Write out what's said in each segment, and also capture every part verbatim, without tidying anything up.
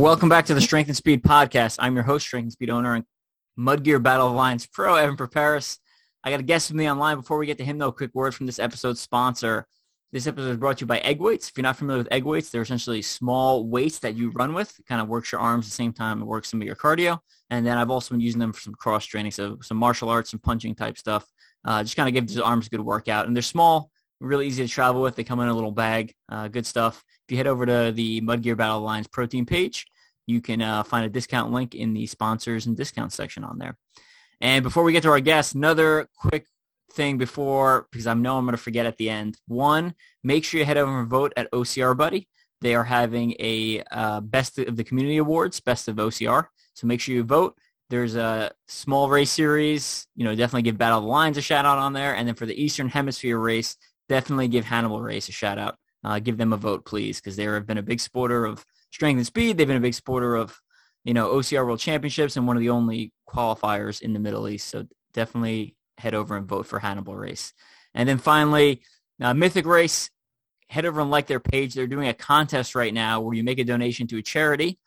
Welcome back to the Strength and Speed podcast. I'm your host, Strength and Speed owner and Mudgear Battle Alliance pro, Evan Perparis. I got a guest with me online. Before we get to him, though, a quick word from this episode's sponsor. This episode is brought to you by Eggweights. If you're not familiar with Eggweights, they're essentially small weights that you run with. It kind of works your arms at the same time. It works some of your cardio. And then I've also been using them for some cross training, so some martial arts and punching type stuff. Uh, just kind of gives your arms a good workout. And they're small, really easy to travel with. They come in a little bag. Uh, good stuff. If you head over to the Mudgear Battle Alliance protein page, you can uh, find a discount link in the sponsors and discount section on there. And before we get to our guests, another quick thing before, because I know I'm going to forget at the end. One, make sure you head over and vote at O C R Buddy. They are having a uh, Best of the Community Awards, Best of O C R. So make sure you vote. There's a small race series. You know, definitely give Battle of the Lions a shout out on there. And then for the Eastern Hemisphere race, definitely give Hannibal Race a shout out. Uh, give them a vote, please, because they have been a big supporter of Strength and Speed. They've been a big supporter of, you know, O C R World Championships and one of the only qualifiers in the Middle East. So definitely head over and vote for Hannibal Race. And then finally, uh, Mythic Race, head over and like their page. They're doing a contest right now where you make a donation to a charity,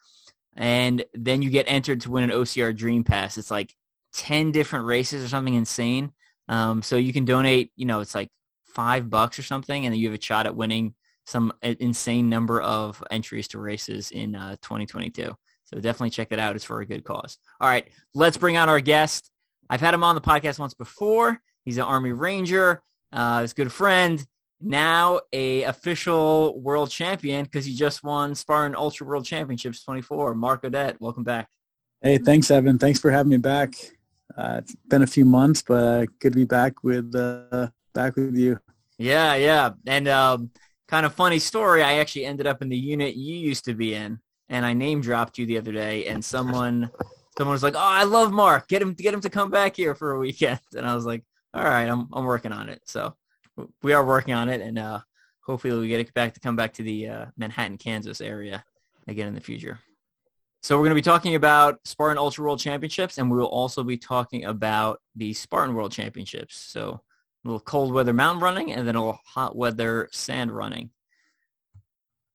and then you get entered to win an O C R Dream Pass. It's like ten different races or something insane. Um, so you can donate, you know, it's like five bucks or something, and then you have a shot at winning some insane number of entries to races in uh, twenty twenty-two. So definitely check that out. It's for a good cause. All right, let's bring on our guest. I've had him on the podcast once before. He's an Army Ranger, uh, his good friend, now a official world champion because he just won Spartan Ultra World Championships twenty-four. Marco Dett, welcome back. Hey, thanks, Evan. Thanks for having me back. Uh, it's been a few months, but uh, good to be back with uh, back with you. Yeah, yeah. And um, kind of funny story, I actually ended up in the unit you used to be in, and I name dropped you the other day, and someone – Someone was like, "Oh, I love Mark. Get him, get him to come back here for a weekend." And I was like, "All right, I'm, I'm working on it." So we are working on it, and uh, hopefully we get it back to come back to the uh, Manhattan, Kansas area again in the future. So we're going to be talking about Spartan Ultra World Championships, and we will also be talking about the Spartan World Championships. So a little cold weather mountain running, and then a little hot weather sand running.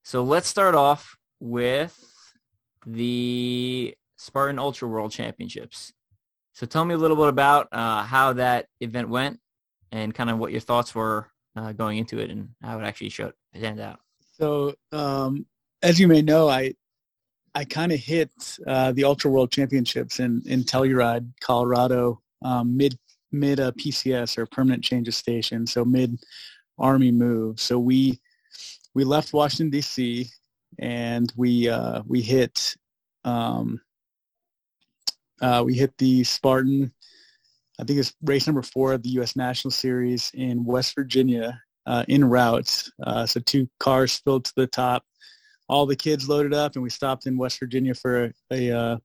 So let's start off with the Spartan Ultra World Championships. So tell me a little bit about uh, how that event went and kind of what your thoughts were uh, going into it and how it actually showed panned out. So um, as you may know, I I kind of hit uh, the Ultra World Championships in, in Telluride, Colorado, um, mid mid uh, P C S or Permanent Change of Station, so mid Army move. So we we left Washington D C and we uh, we hit. Um, Uh, we hit the Spartan, I think it's race number four of the U S National Series in West Virginia uh, in routes. Uh, so two cars filled to the top. All the kids loaded up, and we stopped in West Virginia for a a, uh,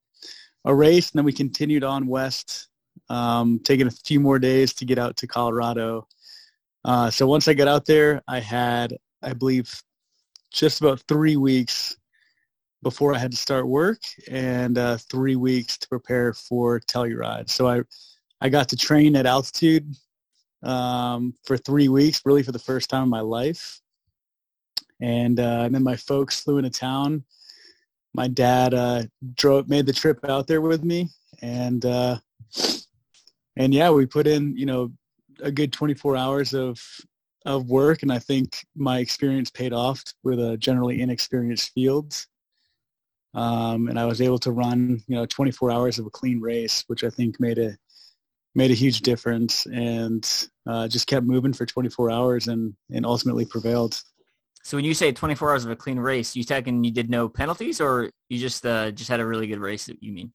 a race, and then we continued on west, um, taking a few more days to get out to Colorado. Uh, so once I got out there, I had, I believe, just about three weeks before I had to start work, and uh, three weeks to prepare for Telluride. So I, I got to train at altitude um, for three weeks, really for the first time in my life. And, uh, and then my folks flew into town. My dad uh, drove, made the trip out there with me, and uh, and yeah, we put in, you know, a good twenty-four hours of of work, and I think my experience paid off with a generally inexperienced field. Um, and I was able to run, you know, twenty-four hours of a clean race, which I think made a made a huge difference, and uh, just kept moving for twenty-four hours and, and ultimately prevailed. So when you say twenty-four hours of a clean race, you taking you did no penalties, or you just uh, just had a really good race? You mean?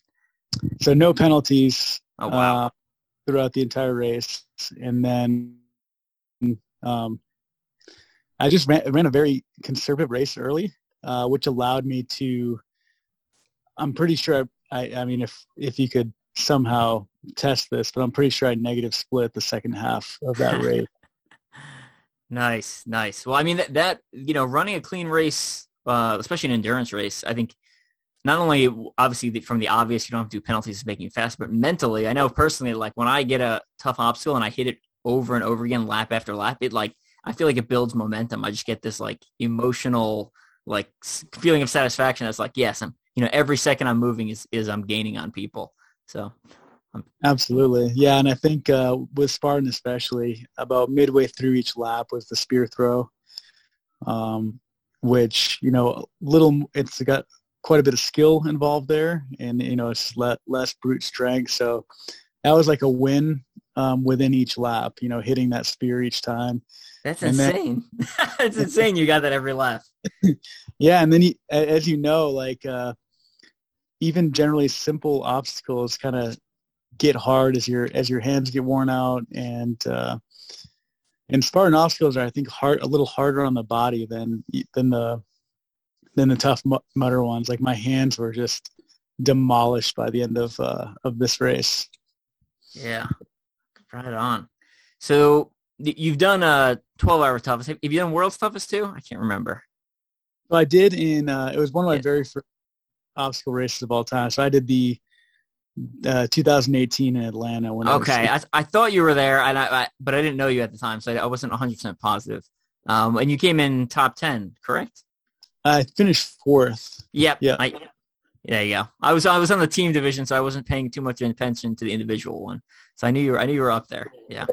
So no penalties. Oh, wow. Uh, throughout the entire race, and then um, I just ran, ran a very conservative race early, uh, which allowed me to. I'm pretty sure, I, I mean, if if you could somehow test this, but I'm pretty sure I negative split the second half of that race. Nice, nice. Well, I mean, that, that you know, running a clean race, uh, especially an endurance race, I think not only, obviously, the, from the obvious, you don't have to do penalties to make you fast, but mentally, I know personally, like, when I get a tough obstacle and I hit it over and over again, lap after lap, it, like, I feel like it builds momentum. I just get this, like, emotional, like, feeling of satisfaction. That's like, yes, I'm, you know, every second I'm moving is, is I'm gaining on people. So um, absolutely. Yeah. And I think uh, with Spartan, especially about midway through each lap was the spear throw, um, which, you know, little, it's got quite a bit of skill involved there, and, you know, it's le- less brute strength. So that was like a win um, within each lap, you know, hitting that spear each time. That's and insane. Then, That's insane. You got that every lap. Yeah. And then, you, as you know, like uh, even generally simple obstacles kind of get hard as your, as your hands get worn out, and, uh, and Spartan obstacles are, I think, hard, a little harder on the body than, than the, than the tough mudder ones. Like my hands were just demolished by the end of, uh, of this race. Yeah. Right on. So you've done a twelve hour toughest. Have you done World's Toughest too? I can't remember. Well, I did in, uh, it was one of my yeah. very first obstacle races of all time. So I did the, Uh, two thousand eighteen in Atlanta. When okay, I, was- I, I thought you were there, and I, I but I didn't know you at the time, so I, I wasn't one hundred percent positive. Um, and you came in top ten, correct? I finished fourth. Yep. Yeah. I, there you go. I was I was on the team division, so I wasn't paying too much attention to the individual one. So I knew you were I knew you were up there. Yeah.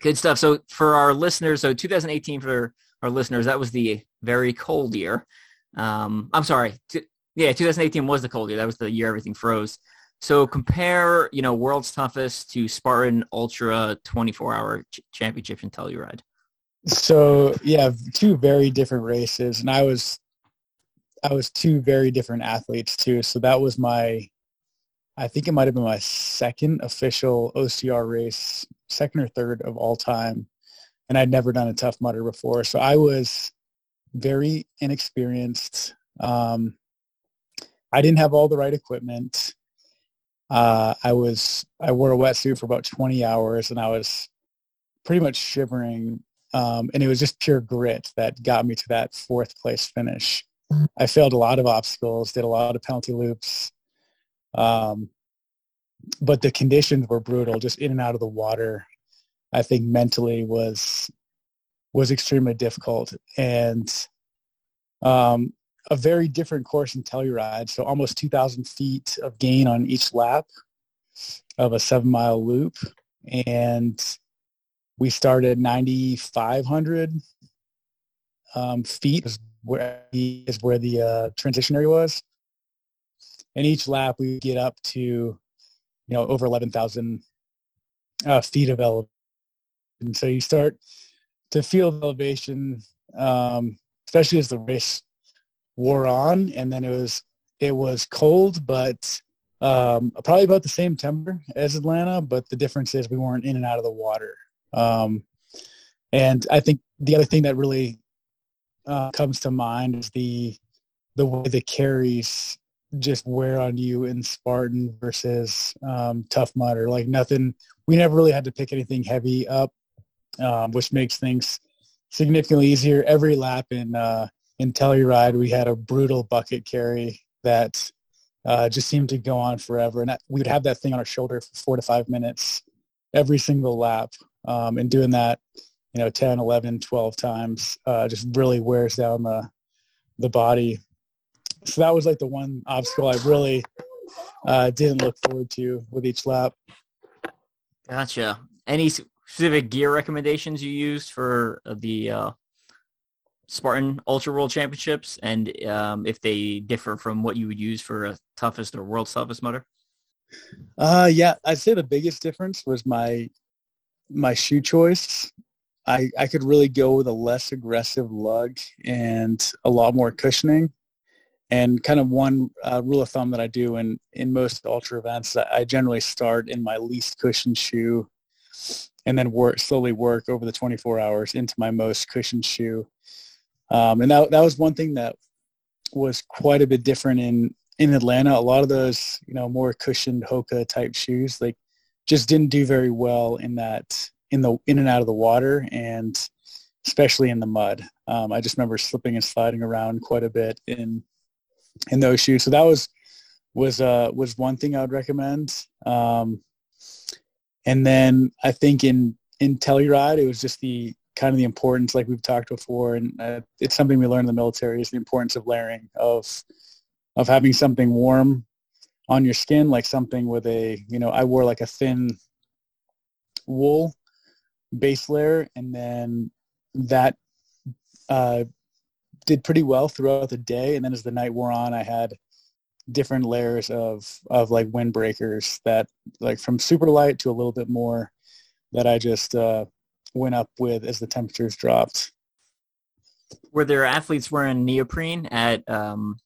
Good stuff. So for our listeners, so two thousand eighteen for our listeners, that was the very cold year. Um, I'm sorry. T- Yeah, two thousand eighteen was the cold year. That was the year everything froze. So compare, you know, World's Toughest to Spartan Ultra twenty-four hour ch- Championship in Telluride. So, yeah, two very different races. And I was I was two very different athletes, too. So that was my, I think it might have been my second official O C R race, second or third of all time. And I'd never done a Tough Mudder before. So I was very inexperienced. Um I didn't have all the right equipment. Uh, I was, I wore a wetsuit for about twenty hours, and I was pretty much shivering. Um, and it was just pure grit that got me to that fourth place finish. I failed a lot of obstacles, did a lot of penalty loops. Um, but the conditions were brutal, just in and out of the water. I think mentally was, was extremely difficult. And, um, a very different course in Telluride, so almost two thousand feet of gain on each lap of a seven-mile loop. And we started nine thousand five hundred um, feet is where the, is where the uh, transition area was. And each lap we would get up to, you know, over eleven thousand uh, feet of elevation. And so you start to feel the elevation, um, especially as the race wore on, and then it was it was cold, but um, probably about the same temperature as Atlanta. But the difference is we weren't in and out of the water. Um, and I think the other thing that really uh, comes to mind is the the way the carries just wear on you in Spartan versus um, Tough Mudder. Like nothing, we never really had to pick anything heavy up, um, which makes things significantly easier. Every lap in uh, In Telluride, we had a brutal bucket carry that uh, just seemed to go on forever. And that, we would have that thing on our shoulder for four to five minutes every single lap. Um, and doing that, you know, ten, eleven, twelve times uh, just really wears down the the body. So that was like the one obstacle I really uh, didn't look forward to with each lap. Gotcha. Any specific gear recommendations you used for the uh... – Spartan Ultra World Championships, and um, if they differ from what you would use for a toughest or World's Toughest Mudder? Uh, yeah, I'd say the biggest difference was my my shoe choice. I, I could really go with a less aggressive lug and a lot more cushioning. And kind of one uh, rule of thumb that I do in, in most ultra events, I generally start in my least cushioned shoe and then work slowly work over the twenty-four hours into my most cushioned shoe. Um, and that that was one thing that was quite a bit different in, in Atlanta. A lot of those, you know, more cushioned Hoka type shoes, like just didn't do very well in that, in the, in and out of the water, and especially in the mud. Um, I just remember slipping and sliding around quite a bit in, in those shoes. So that was, was, uh, was one thing I would recommend. Um, and then I think in, in Telluride, it was just the, kind of the importance, like we've talked before, and uh, it's something we learned in the military, is the importance of layering, of of having something warm on your skin, like something with a, you know, I wore like a thin wool base layer, and then that uh, did pretty well throughout the day. And then as the night wore on, I had different layers of, of like windbreakers that like from super light to a little bit more that I just uh, went up with as the temperatures dropped. Were there athletes wearing neoprene at um,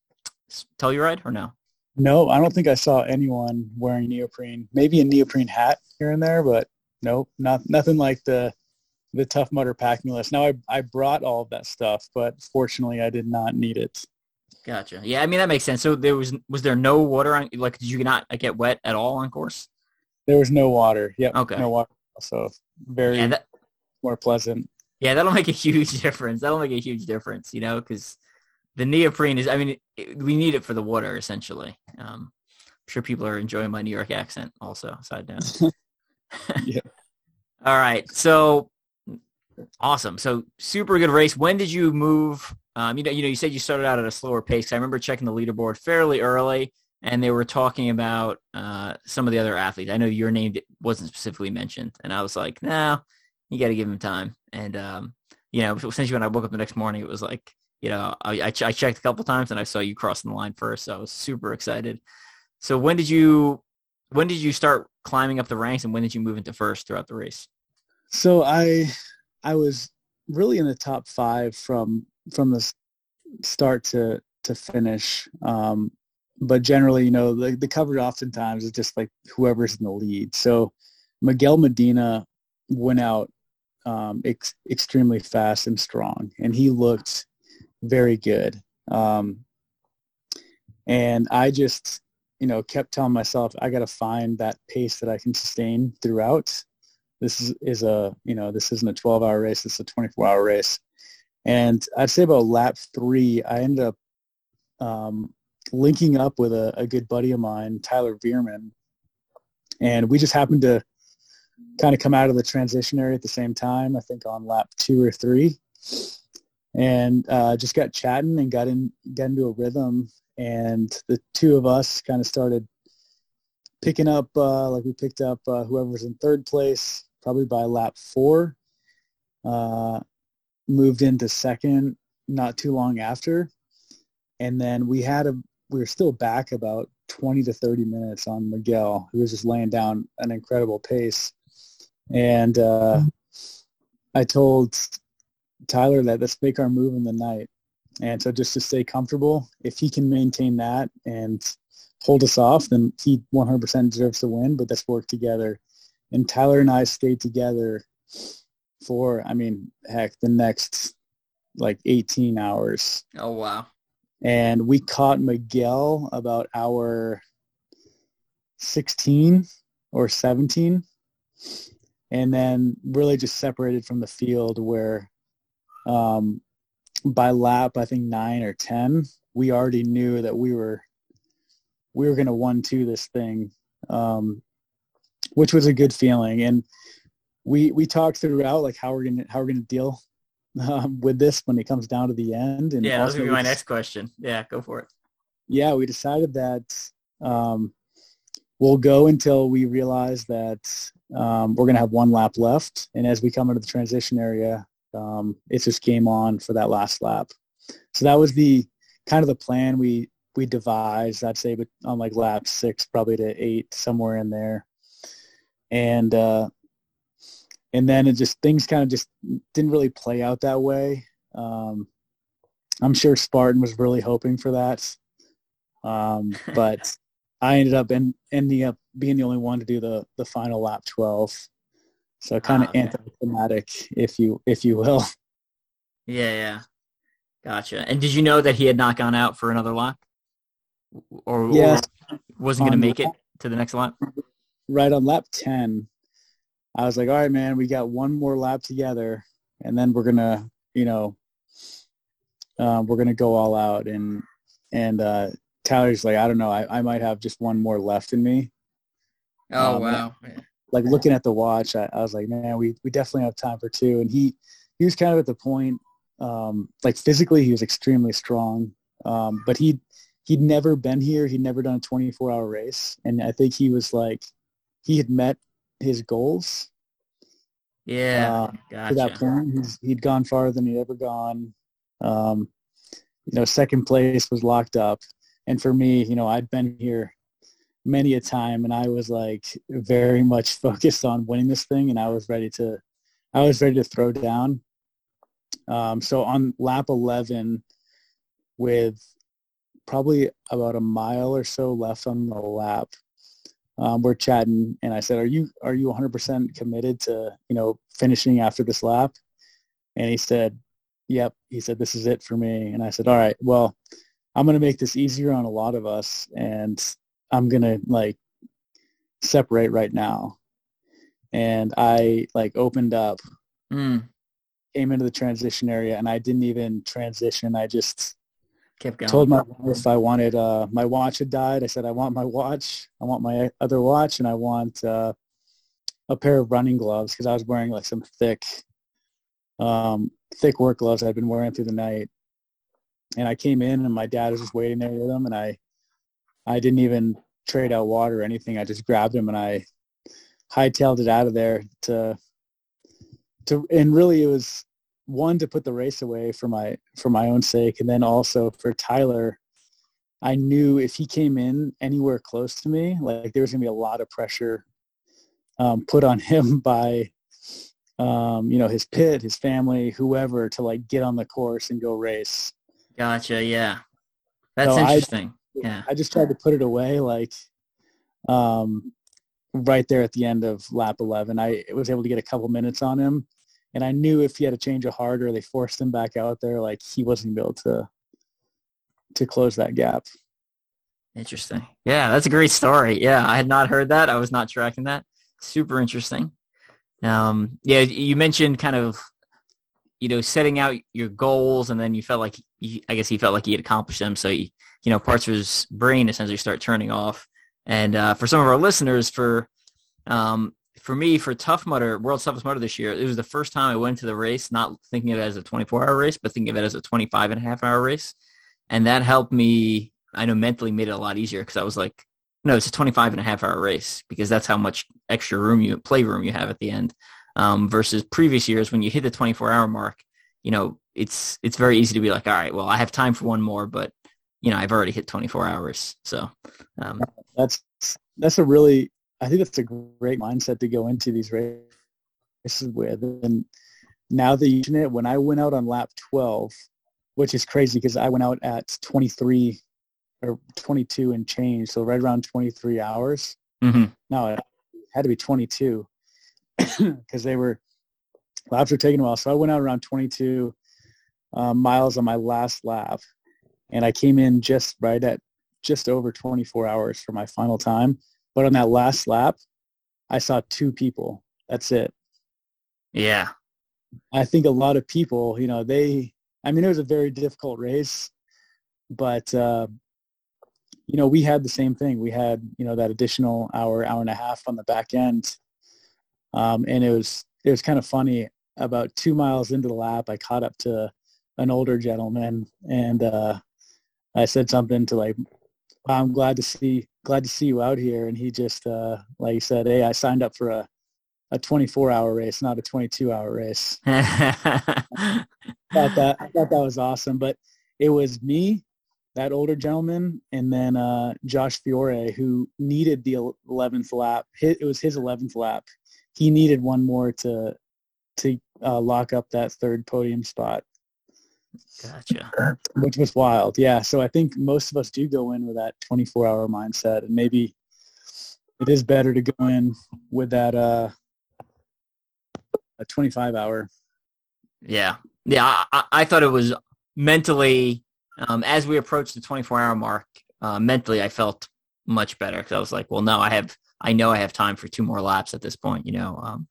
Telluride or no? No, I don't think I saw anyone wearing neoprene. Maybe a neoprene hat here and there, but nope, not, nothing like the the Tough Mudder packing list. Now, I, I brought all of that stuff, but fortunately I did not need it. Gotcha. Yeah, I mean, that makes sense. So there was was there no water on, like, did you not get wet at all on course? There was no water. Yep. Okay. No water. So very yeah, that, more pleasant. Yeah, that'll make a huge difference. That'll make a huge difference, you know, because the neoprene is, I mean, it, we need it for the water, essentially. Um, I'm sure people are enjoying my New York accent also, side note. Yeah. All right. So awesome. So super good race. When did you move? Um, you know, you know, you said you started out at a slower pace. I remember checking the leaderboard fairly early, and they were talking about uh, some of the other athletes. I know your name wasn't specifically mentioned, and I was like, no, nah, you got to give him time. And, um, you know, essentially when I woke up the next morning, it was like, you know, I, I, ch- I checked a couple times, and I saw you crossing the line first, so I was super excited. So when did you when did you start climbing up the ranks, and when did you move into first throughout the race? So I I was really in the top five from from the start to to finish. Um, but generally, you know, the, the coverage oftentimes is just like whoever's in the lead. So Miguel Medina went out um, ex- extremely fast and strong, and he looked very good. Um, and I just, you know, kept telling myself, I got to find that pace that I can sustain throughout. This is, is a, you know, this isn't a twelve hour race. This is a twenty-four hour race. And I'd say about lap three, I ended up um, linking up with a, a good buddy of mine, Tyler Veerman. And we just happened to kind of come out of the transition area at the same time, I think on lap two or three. And uh, just got chatting and got in, got into a rhythm, and the two of us kind of started picking up, uh, like we picked up uh, whoever's in third place, probably by lap four, uh, moved into second not too long after. And then we had a, we were still back about twenty to thirty minutes on Miguel, who was just laying down an incredible pace. And uh, mm-hmm. I told Tyler that let's make our move in the night, and so just to stay comfortable, if he can maintain that and hold us off, then he one hundred percent deserves to win, but let's work together. And Tyler and I stayed together for, I mean, heck, the next like eighteen hours. Oh wow. And we caught Miguel about hour sixteen or seventeen, and then really just separated from the field where Um, by lap, I think nine or ten, we already knew that we were, we were going to one two this thing, um, which was a good feeling. And we, we talked throughout, like how we're going to, how we're going to deal um, with this when it comes down to the end. And yeah, that was going to be my next question. Yeah, go for it. Yeah, we decided that um, we'll go until we realize that um, we're going to have one lap left. And as we come into the transition area, Um, it's just game on for that last lap. So that was the kind of the plan we, we devised, I'd say, but on like lap six, probably to eight, somewhere in there. And, uh, and then it just, things kind of just didn't really play out that way. Um, I'm sure Spartan was really hoping for that. Um, but I ended up in, ending up being the only one to do the, the final lap twelve. So kind of oh, anti-climatic, if you if you will. Yeah, yeah, gotcha. And did you know that he had not gone out for another lap, or, yes. or wasn't going to make lap, it to the next lap? Right on lap ten, I was like, "All right, man, we got one more lap together, and then we're gonna, you know, uh, we're gonna go all out." And and uh, Tyler's like, "I don't know, I, I might have just one more left in me." Oh um, wow. Yeah. Like looking at the watch, I, I was like, man, we, we definitely have time for two. And he, he was kind of at the point, um, like physically he was extremely strong. Um, but he, he'd never been here. He'd never done a twenty-four hour race. And I think he was like, he had met his goals. Yeah. Uh, gotcha. To that point, he's, he'd gone farther than he'd ever gone. Um, you know, second place was locked up. And for me, you know, I'd been here many a time, and I was like very much focused on winning this thing. And I was ready to, I was ready to throw down. Um, so on lap eleven, with probably about a mile or so left on the lap, um, we're chatting, and I said, are you, are you one hundred percent committed to, you know, finishing after this lap? And he said, yep. He said, this is it for me. And I said, all right, well, I'm going to make this easier on a lot of us, and I'm going to like separate right now. And I like opened up, mm. came into the transition area, and I didn't even transition. I just kept going. Told my wife if I wanted, uh, my watch had died. I said, I want my watch. I want my other watch, and I want uh, a pair of running gloves, because I was wearing like some thick, um, thick work gloves I'd been wearing through the night. And I came in, and my dad was just waiting there with him, and I, I didn't even trade out water or anything. I just grabbed him, and I hightailed it out of there to, to, and really it was one to put the race away for my, for my own sake. And then also for Tyler, I knew if he came in anywhere close to me, like there was gonna be a lot of pressure um, put on him by, um, you know, his pit, his family, whoever, to like get on the course and go race. Gotcha. Yeah. That's so interesting. I, yeah. I just tried to put it away. Like, um, right there at the end of lap eleven, I was able to get a couple minutes on him, and I knew if he had a change of heart or they forced him back out there, like he wasn't able to to close that gap. Interesting. Yeah, that's a great story. Yeah, I had not heard that. I was not tracking that. Super interesting. Um, yeah, you mentioned kind of, you know, setting out your goals, and then you felt like, he, I guess he felt like he had accomplished them. So, he, you know, parts of his brain essentially start turning off. And uh, for some of our listeners, for um, for me, for Tough Mudder, World's Toughest Mudder this year, it was the first time I went to the race, not thinking of it as a twenty-four hour race, but thinking of it as a twenty-five and a half hour race. And that helped me, I know mentally made it a lot easier, because I was like, no, it's a twenty-five and a half hour race, because that's how much extra room you, playroom you have at the end. Um, versus previous years, when you hit the twenty-four hour mark, you know, it's it's very easy to be like, all right, well, I have time for one more, but you know, I've already hit twenty-four hours. So um, that's, that's a really, I think that's a great mindset to go into these races with. And now that you know, when I went out on lap twelve, which is crazy because I went out at twenty-three or twenty-two and change. So right around twenty-three hours. Mm-hmm. No, it had to be twenty-two because they were, laps were taking a while. So I went out around twenty-two uh, miles on my last lap. And I came in just right at just over twenty-four hours for my final time. But on that last lap, I saw two people. That's it. Yeah. I think a lot of people, you know, they, I mean, it was a very difficult race, but, uh, you know, we had the same thing. We had, you know, that additional hour, hour and a half on the back end. Um, and it was, it was kind of funny. About two miles into the lap, I caught up to an older gentleman, and, uh, I said something to like, I'm glad to see, glad to see you out here. And he just, uh, like he said, hey, I signed up for a, a twenty-four hour race, not a twenty-two hour race. I thought that, I thought that was awesome, but it was me, that older gentleman. And then, uh, Josh Fiore, who needed the eleventh lap. It was his eleventh lap. He needed one more to, to, uh, lock up that third podium spot. Gotcha. Which was wild. Yeah. So I think most of us do go in with that twenty-four hour mindset, and maybe it is better to go in with that, uh, a twenty-five hour. Yeah. Yeah. I, I thought it was mentally, um, as we approached the twenty-four hour mark, uh, mentally, I felt much better. Cause I was like, well, no, I have, I know I have time for two more laps at this point, you know, um,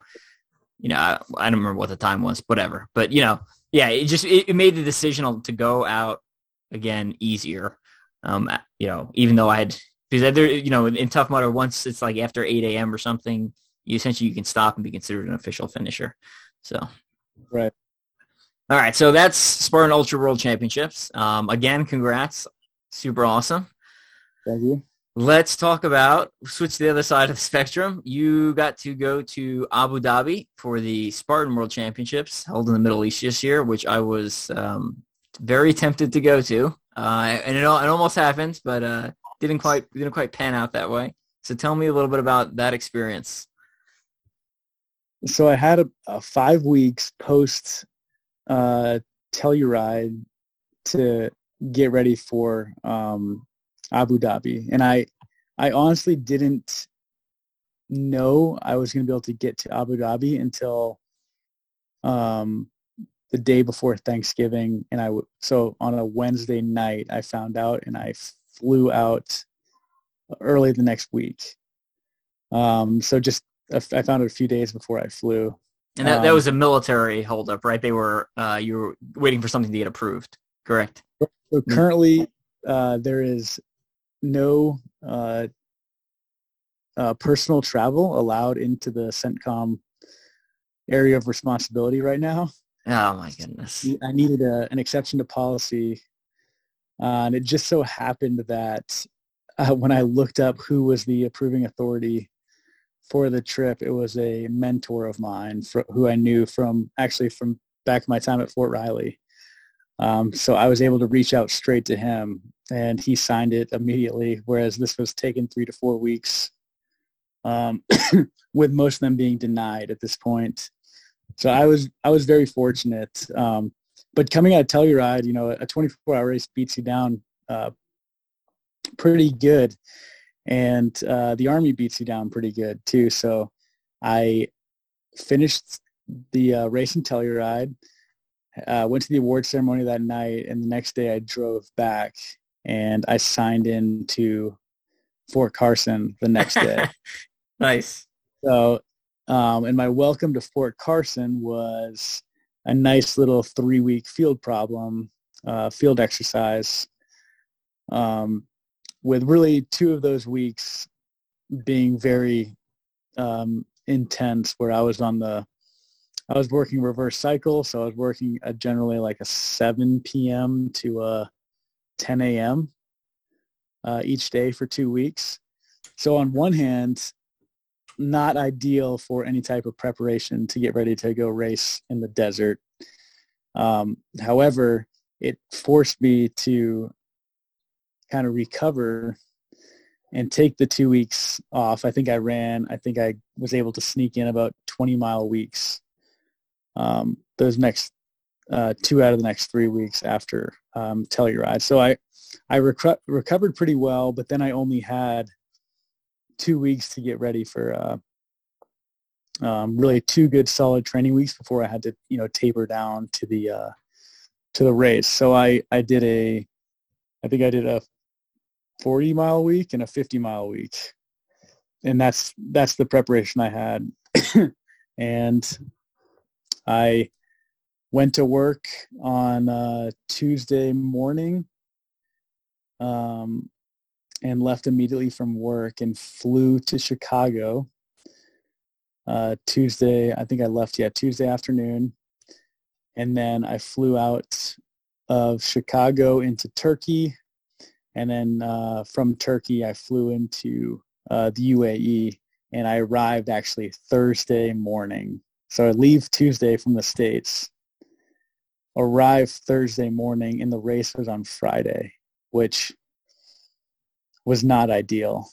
you know, I, I don't remember what the time was, whatever, but you know, yeah, it just, it made the decision to go out again easier. Um, you know, even though I had, because there, you know, in Tough Mudder, once it's like after eight a.m. or something, you essentially, you can stop and be considered an official finisher. So, right. All right. So that's Spartan Ultra World Championships. Um, again, congrats Super awesome. Thank you. Let's talk about, switch to the other side of the spectrum. You got to go to Abu Dhabi for the Spartan World Championships held in the Middle East this year, which I was um, very tempted to go to. Uh, and it, it almost happened, but uh, didn't quite didn't quite pan out that way. So tell me a little bit about that experience. So I had a, a five weeks post uh, Telluride to get ready for um, Abu Dhabi, and I, I honestly didn't know I was going to be able to get to Abu Dhabi until um, the day before Thanksgiving, and I w- so on a Wednesday night I found out, and I flew out early the next week. Um, so just I found it a few days before I flew. And that, um, that was a military holdup, right? They were uh, you were waiting for something to get approved, correct? So currently, uh, there is no uh, uh, personal travel allowed into the CENTCOM area of responsibility right now. Oh my goodness! I needed a, an exception to policy, uh, and it just so happened that uh, when I looked up who was the approving authority for the trip, it was a mentor of mine for, who I knew from actually from back my time at Fort Riley. Um, so I was able to reach out straight to him, and he signed it immediately, whereas this was taking three to four weeks, um, with most of them being denied at this point. So I was I was very fortunate. Um, but coming out of Telluride, you know, a twenty-four hour race beats you down uh, pretty good. And uh, the Army beats you down pretty good, too. So I finished the uh, race in Telluride, uh, went to the award ceremony that night, and the next day I drove back, and I signed in to Fort Carson the next day. Nice. So, um, and my welcome to Fort Carson was a nice little three-week field problem, uh, field exercise, um with really two of those weeks being very um, intense, where I was on the, I was working reverse cycle. So I was working a, generally like a seven p.m. to a ten a.m. Uh, each day for two weeks. So on one hand, not ideal for any type of preparation to get ready to go race in the desert. Um, however, it forced me to kind of recover and take the two weeks off. I think I ran, I think I was able to sneak in about twenty mile weeks. Um, those next uh, two out of the next three weeks after um, Telluride. So I, I recu- recovered pretty well, but then I only had two weeks to get ready for uh, um, really two good solid training weeks before I had to, you know, taper down to the, uh, to the race. So I, I did a, I think I did a forty mile week and a fifty mile week. And that's, that's the preparation I had. And I went to work on uh Tuesday morning, um, and left immediately from work and flew to Chicago. Uh, Tuesday, I think I left, yeah, Tuesday afternoon. And then I flew out of Chicago into Turkey, and then uh, from Turkey I flew into uh, the U A E, and I arrived actually Thursday morning. So I leave Tuesday from the States, arrive Thursday morning, and the race was on Friday, which was not ideal.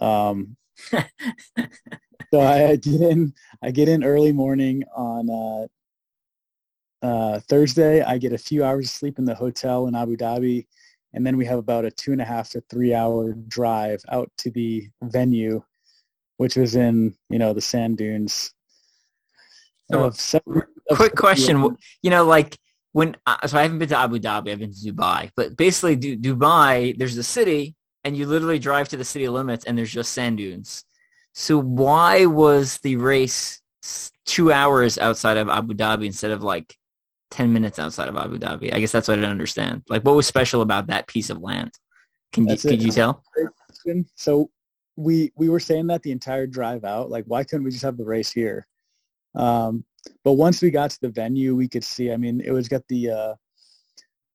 Um, so I get in, I get in early morning on uh, Uh, Thursday, I get a few hours of sleep in the hotel in Abu Dhabi, and then we have about a two and a half to three hour drive out to the venue, which was in, you know, the sand dunes. So uh, seven, quick question, years. You know, like when, so I haven't been to Abu Dhabi, I've been to Dubai, but basically du- Dubai, there's the city, and you literally drive to the city limits, and there's just sand dunes. So why was the race two hours outside of Abu Dhabi instead of like ten minutes outside of Abu Dhabi? I guess that's what I didn't understand. Like, what was special about that piece of land? Can that's you, could you tell? So we, we were saying that the entire drive out, like, why couldn't we just have the race here? Um, but once we got to the venue, we could see, I mean, it was got the, uh,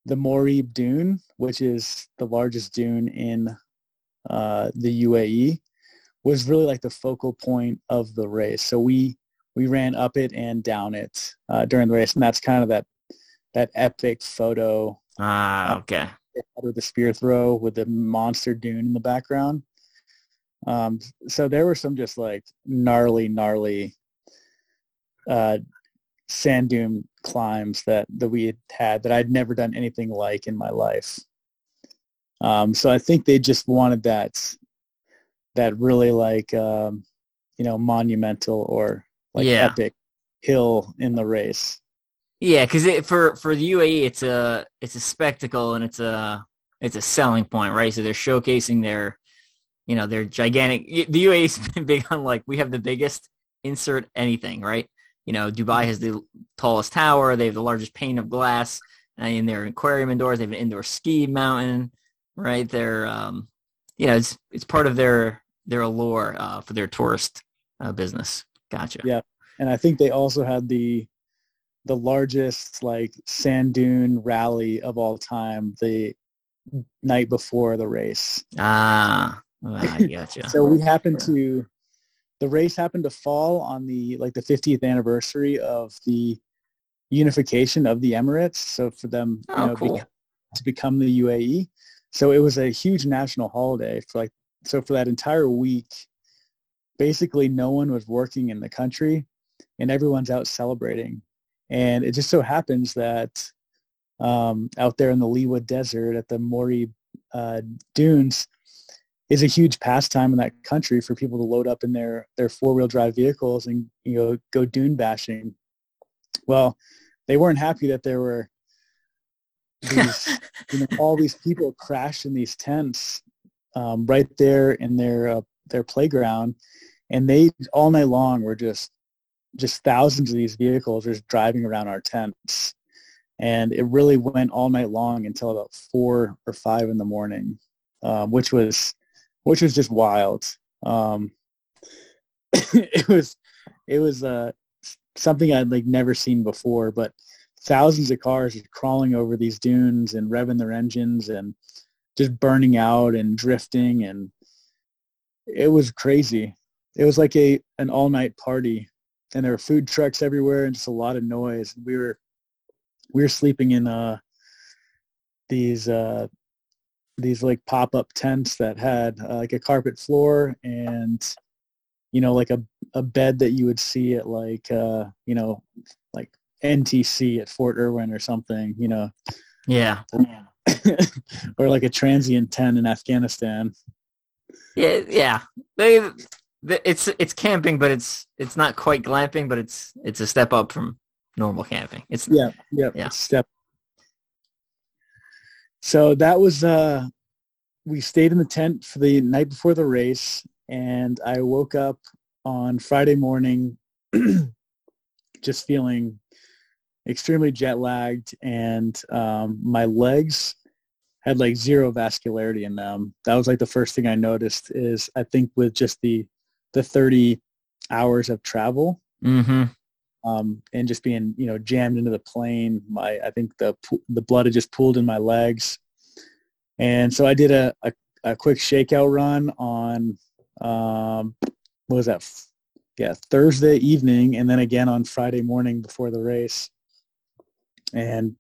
the Moreeb Dune, which is the largest dune in uh, the U A E, was really like the focal point of the race. So we we ran up it and down it uh, during the race, and that's kind of that that epic photo. Ah, okay. With the spear throw with the monster dune in the background. Um, so there were some just like gnarly, gnarly uh, sand dune climbs that, that we had had that I'd never done anything like in my life. Um, so I think they just wanted that, that really like, um, you know, monumental or like yeah. epic hill in the race. Yeah. Cause it, for, for the U A E, it's a, it's a spectacle and it's a, it's a selling point, right? So they're showcasing their, you know, they're gigantic. The U A E's been big on like, we have the biggest insert anything, right? You know, Dubai has the tallest tower. They have the largest pane of glass in their aquarium indoors. They have an indoor ski mountain, right? They're, um, you know, it's, it's part of their, their allure uh, for their tourist uh, business. Gotcha. Yeah. And I think they also had the, the largest like sand dune rally of all time the night before the race. Ah, Ah, gotcha. So we happened to, the race happened to fall on the, like the fiftieth anniversary of the unification of the Emirates. So for them oh, you know, cool. be, to become the U A E. So it was a huge national holiday for like, so for that entire week, basically no one was working in the country and everyone's out celebrating. And it just so happens that um, out there in the Liwa desert at the Moreeb uh, dunes, is a huge pastime in that country for people to load up in their, their four-wheel drive vehicles and, you know, go dune bashing. Well, they weren't happy that there were these, you know, all these people crashed in these tents um, right there in their uh, their playground. And they, all night long, were just, just thousands of these vehicles just driving around our tents. And it really went all night long until about four or five in the morning, um, which was... which was just wild. Um, it was, it was uh, something I'd like never seen before. But thousands of cars crawling over these dunes and revving their engines and just burning out and drifting, and it was crazy. It was like a an all night party, and there were food trucks everywhere and just a lot of noise. We were we were sleeping in uh, these. Uh, these like pop-up tents that had uh, like a carpet floor and, you know, like a, a bed that you would see at like, uh, you know, like N T C at Fort Irwin or something, you know? Yeah. Or like a transient tent in Afghanistan. Yeah. Yeah. They, it's, it's camping, but it's, it's not quite glamping, but it's, it's a step up from normal camping. It's yeah. Yeah. yeah. Step. So that was, uh, we stayed in the tent for the night before the race, and I woke up on Friday morning just feeling extremely jet lagged, and um, my legs had like zero vascularity in them. That was like the first thing I noticed is I think with just the, the thirty hours of travel mm-hmm. Um, and just being, you know, jammed into the plane, my I think the the blood had just pooled in my legs, and so I did a a, a quick shakeout run on um, what was that? Yeah, Thursday evening, and then again on Friday morning before the race, and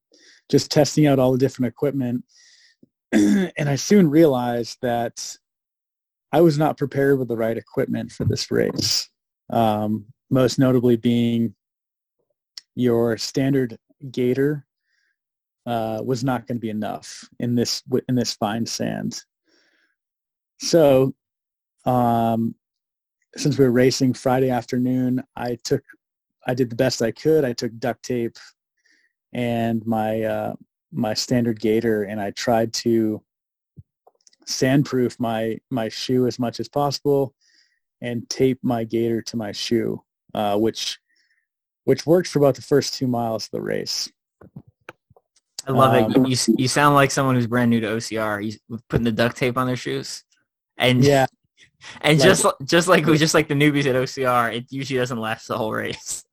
just testing out all the different equipment, and I soon realized that I was not prepared with the right equipment for this race, um, most notably being. Your standard gaiter uh, was not going to be enough in this in this fine sand. So, um, since we were racing Friday afternoon, I took, I did the best I could. I took duct tape and my uh, my standard gaiter, and I tried to sandproof my my shoe as much as possible, and tape my gaiter to my shoe, uh, which. which worked for about the first two miles of the race. I love um, it. You you sound like someone who's brand new to O C R. You putting the duct tape on their shoes, and yeah, and like, just just like just like the newbies at O C R, it usually doesn't last the whole race.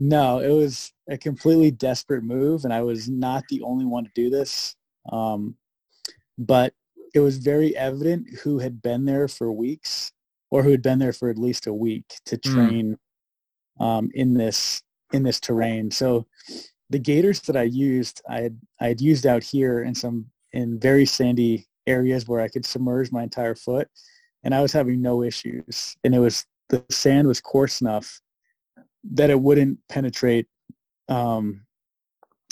No, it was a completely desperate move, and I was not the only one to do this. Um, but it was very evident who had been there for weeks, or who had been there for at least a week to train mm. um, in this in this terrain. So the gaiters that I used, I had I had used out here in some in very sandy areas where I could submerge my entire foot, and I was having no issues. And it was the sand was coarse enough that it wouldn't penetrate um,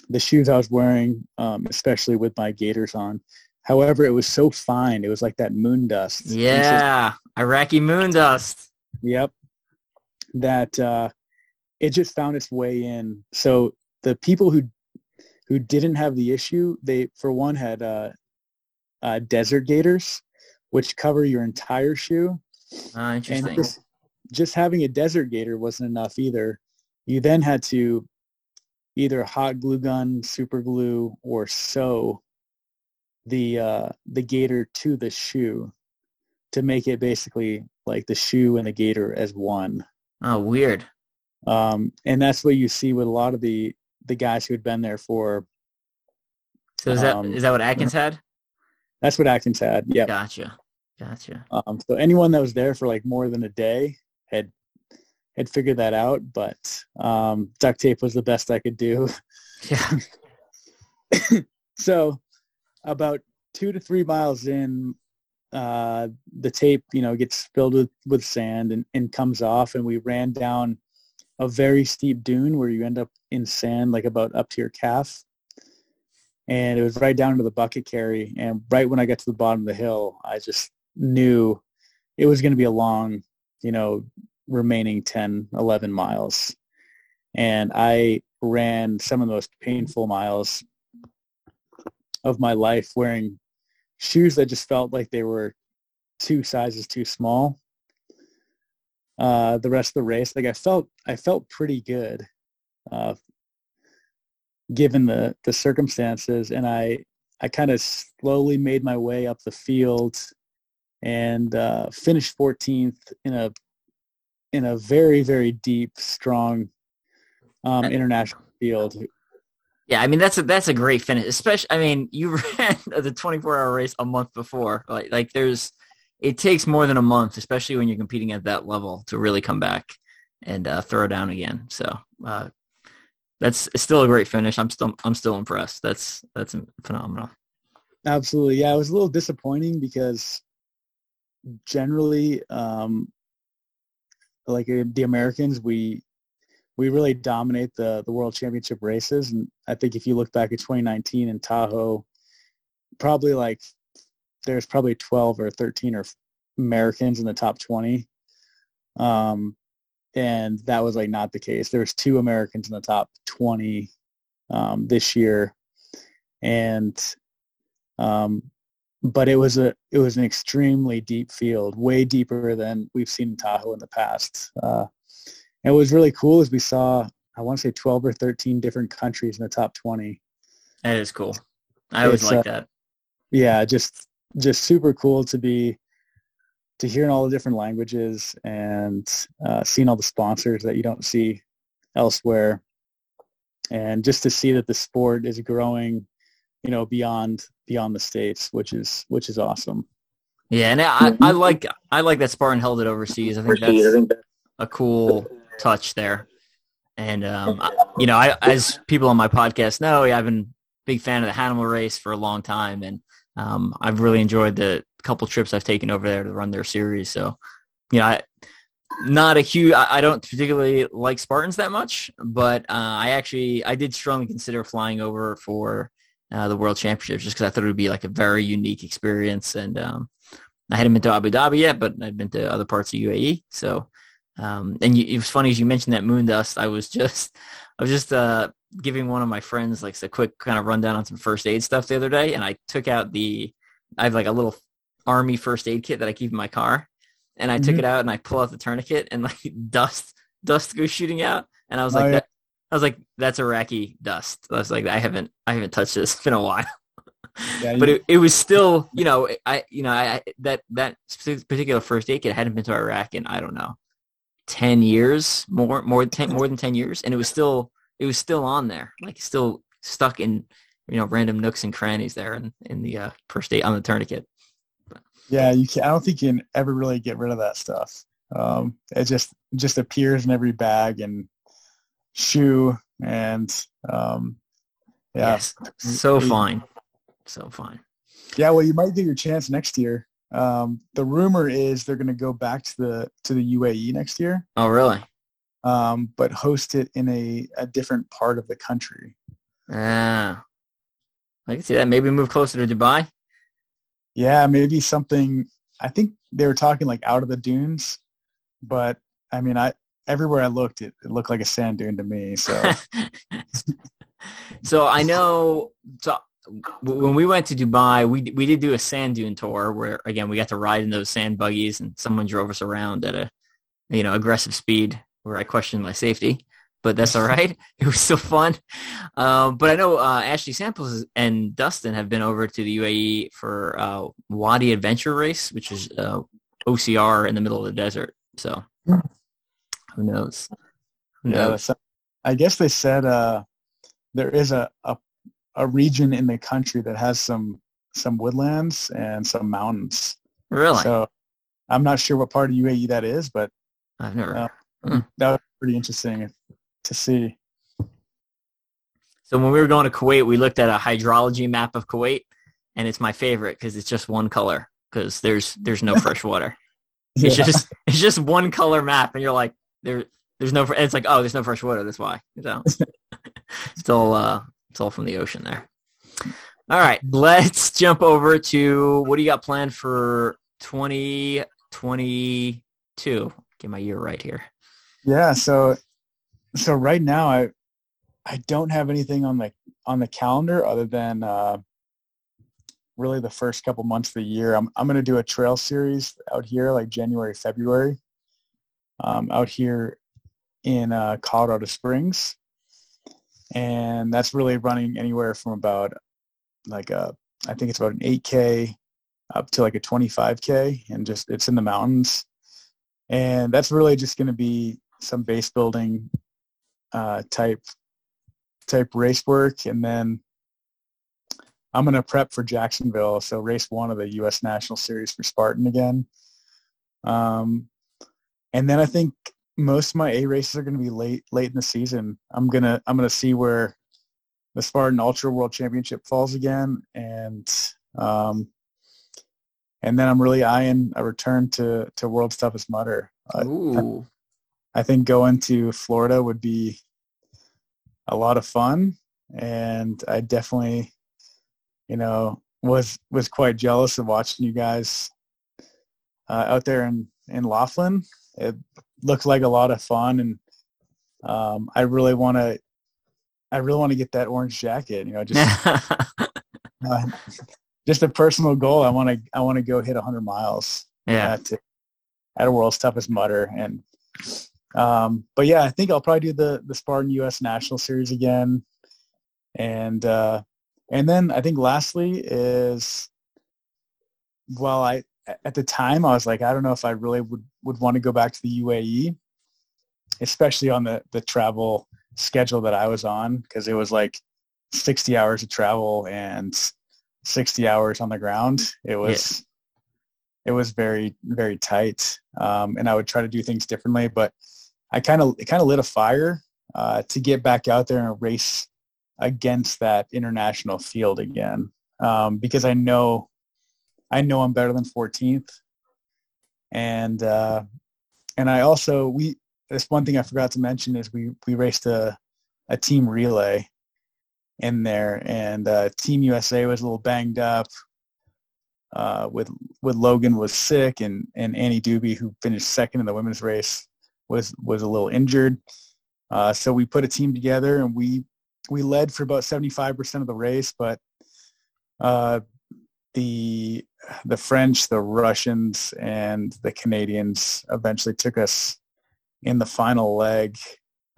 the shoes I was wearing, um, especially with my gaiters on. However, it was so fine. It was like that moon dust. Yeah, just, Iraqi moon dust. Yep. That uh, it just found its way in. So the people who who didn't have the issue, they, for one, had uh, uh, desert gaiters, which cover your entire shoe. Uh, interesting. And just, just having a desert gaiter wasn't enough either. You then had to either hot glue gun, super glue, or sew the uh the gaiter to the shoe to make it basically like the shoe and the gaiter as one. Oh, weird. Um and that's what you see with a lot of the the guys who had been there for. So is that um, is that what Atkins had? That's what Atkins had. Yeah. Gotcha. Gotcha. Um so anyone that was there for like more than a day had had figured that out, but um duct tape was the best I could do. Yeah. So about two to three miles in, uh, the tape, you know, gets filled with, with sand and, and comes off. And we ran down a very steep dune where you end up in sand, like about up to your calf. And it was right down to the bucket carry. And right when I got to the bottom of the hill, I just knew it was going to be a long, you know, remaining ten, eleven miles. And I ran some of the most painful miles of my life wearing shoes that just felt like they were two sizes too small. Uh, the rest of the race, like I felt, I felt pretty good, uh, given the, the circumstances. And I, I kind of slowly made my way up the field and, uh, finished fourteenth in a, in a very, very deep, strong, um, international field. Yeah, I mean that's a that's a great finish. Especially, I mean, you ran the twenty-four hour race a month before. Like, like there's, it takes more than a month, especially when you're competing at that level, to really come back and uh, throw down again. So uh, that's still a great finish. I'm still I'm still impressed. That's that's phenomenal. Absolutely, yeah. It was a little disappointing because generally, um, like the Americans, we. we really dominate the, the world championship races. And I think if you look back at twenty nineteen in Tahoe, probably like there's probably twelve or thirteen or Americans in the top twenty. Um, and that was like not the case. There was two Americans in the top twenty um, this year. And, um, but it was a, it was an extremely deep field, way deeper than we've seen in Tahoe in the past. Uh, And what was really cool is we saw, I want to say twelve or thirteen different countries in the top twenty. That is cool. I always like uh, that. Yeah, just just super cool to be, to hear in all the different languages and uh, seeing all the sponsors that you don't see elsewhere. And just to see that the sport is growing, you know, beyond beyond the States, which is which is awesome. Yeah, and I, I like I like that Spartan held it overseas. I think overseas, that's I think that- a cool touch there. And, um, I, you know, I, as people on my podcast know, I've been a big fan of the Hannibal Race for a long time. And um, I've really enjoyed the couple trips I've taken over there to run their series. So, you know, I, not a huge, I, I don't particularly like Spartans that much, but uh, I actually, I did strongly consider flying over for uh, the World Championships just because I thought it would be like a very unique experience. And um, I hadn't been to Abu Dhabi yet, but I've been to other parts of U A E. So, Um, and you, it was funny as you mentioned that moon dust. I was just, I was just uh, giving one of my friends like a quick kind of rundown on some first aid stuff the other day, and I took out the, I have like a little army first aid kit that I keep in my car, and I mm-hmm. took it out and I pull out the tourniquet and like dust, dust goes shooting out, and I was like, oh, yeah. that, I was like, that's Iraqi dust. I was like, I haven't, I haven't touched this. It's been a while. Yeah, but it, it was still, you know, I, you know, I that that particular first aid kit hadn't been to Iraq, and I don't know. ten years, more, more, ten, more than ten years. And it was still, it was still on there, like still stuck in, you know, random nooks and crannies there in, in the uh, first aid on the tourniquet. But, yeah. You can, I don't think you can ever really get rid of that stuff. Um, it just, just appears in every bag and shoe and um, yeah. Yes. So fine. So fine. Yeah. Well, you might get your chance next year. Um, the rumor is they're going to go back to the, to the U A E next year. Oh, really? Um, but host it in a, a different part of the country. Ah, I can see that. Maybe move closer to Dubai. Yeah, maybe something. I think they were talking like out of the dunes, but I mean, I, everywhere I looked, it, it looked like a sand dune to me. So, so I know, so when we went to Dubai, we we did do a sand dune tour where, again, we got to ride in those sand buggies and someone drove us around at a, you know, aggressive speed where I questioned my safety, but that's all right. It was still fun. Uh, but I know uh, Ashley Samples and Dustin have been over to the U A E for uh, Wadi Adventure Race, which is uh, O C R in the middle of the desert. So who knows? Who knows? Yeah, I guess they said uh, there is a, a a region in the country that has some some woodlands and some mountains. Really? So I'm not sure what part of U A E that is, but I've never. Uh, mm. That was pretty interesting to see. So when we were going to Kuwait, we looked at a hydrology map of Kuwait, and it's my favorite because it's just one color because there's there's no fresh water. Yeah. It's just it's just one color map, and you're like there there's no and it's like oh there's no fresh water, that's why. So it's all uh, it's all from the ocean there. All right, let's jump over to what do you got planned for twenty twenty-two? Get my year right here. Yeah, so so right now I I don't have anything on the on the calendar other than uh, really the first couple months of the year. I'm I'm gonna do a trail series out here like January, February, um, out here in uh, Colorado Springs, and that's really running anywhere from about like a I think it's about an eight K up to like a twenty-five K, and just it's in the mountains, and that's really just gonna be some base building uh, type type race work, and then I'm going to prep for Jacksonville, so race one of the U S National Series for Spartan again. Um, and then I think most of my A races are going to be late late in the season. I'm gonna I'm gonna see where the Spartan Ultra World Championship falls again, and um, and then I'm really eyeing a return to to World's Toughest Mudder. Ooh. I, I think going to Florida would be a lot of fun, and I definitely, you know, was was quite jealous of watching you guys uh, out there in, in Laughlin. It looked like a lot of fun, and um, I really want to, I really want to get that orange jacket. You know, just uh, just a personal goal. I want to, I want to go hit one hundred miles. Yeah, at, at a World's Toughest Mudder, and Um, but yeah, I think I'll probably do the, the Spartan U S National Series again. And, uh, and then I think lastly is, well, I, at the time I was like, I don't know if I really would, would want to go back to the U A E, especially on the, the travel schedule that I was on. Cause it was like sixty hours of travel and sixty hours on the ground. It was, yeah. It was very, very tight. Um, and I would try to do things differently, but I kind of, it kind of lit a fire uh, to get back out there and race against that international field again. Um, because I know, I know I'm better than fourteenth. And, uh, and I also, we, this one thing I forgot to mention is we, we raced a, a team relay in there, and uh, Team U S A was a little banged up. Uh, with with Logan was sick, and, and Annie Dubey, who finished second in the women's race, was was a little injured. Uh, so we put a team together, and we we led for about seventy-five percent of the race, but uh, the the French, the Russians, and the Canadians eventually took us in the final leg.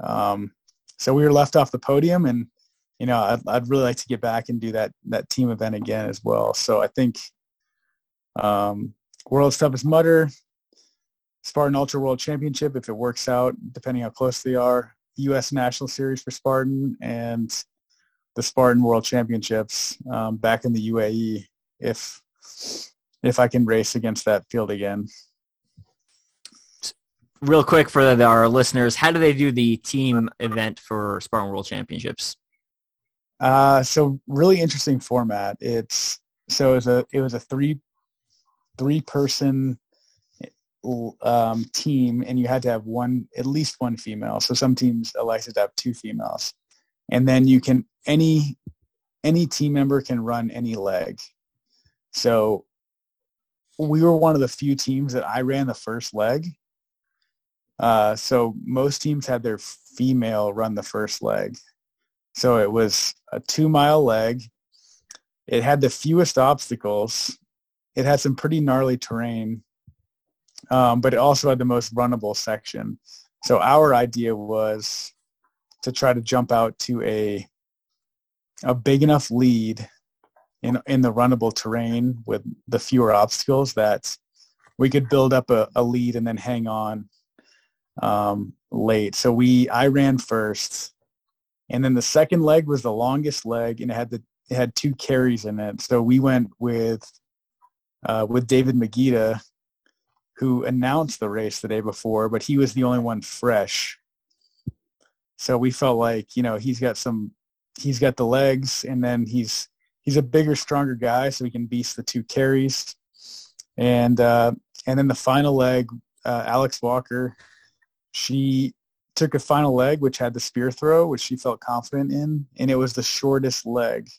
Um, so we were left off the podium, and you know I'd, I'd really like to get back and do that that team event again as well. So I think. Um, World's Toughest Mudder, Spartan Ultra World Championship, if it works out, depending how close they are, U S National Series for Spartan, and the Spartan World Championships um, back in the U A E, if if I can race against that field again. Real quick for the, our listeners, how do they do the team event for Spartan World Championships? Uh, so really interesting format. It's so it was a it was a three three person. Um, team, and you had to have one, at least one female. So some teams elected to have two females, and then you can any any team member can run any leg. So we were one of the few teams that I ran the first leg. Uh, so most teams had their female run the first leg. So it was a two mile leg. It had the fewest obstacles. It had some pretty gnarly terrain. Um, but it also had the most runnable section. So our idea was to try to jump out to a a big enough lead in in the runnable terrain with the fewer obstacles that we could build up a, a lead and then hang on um, late. So we I ran first, and then the second leg was the longest leg, and it had the it had two carries in it. So we went with uh, with David Magida, who announced the race the day before, but he was the only one fresh. So we felt like, you know, he's got some, he's got the legs, and then he's, he's a bigger, stronger guy, so he can beast the two carries. And, uh, and then the final leg, uh, Alex Walker, she took a final leg, which had the spear throw, which she felt confident in. And it was the shortest leg.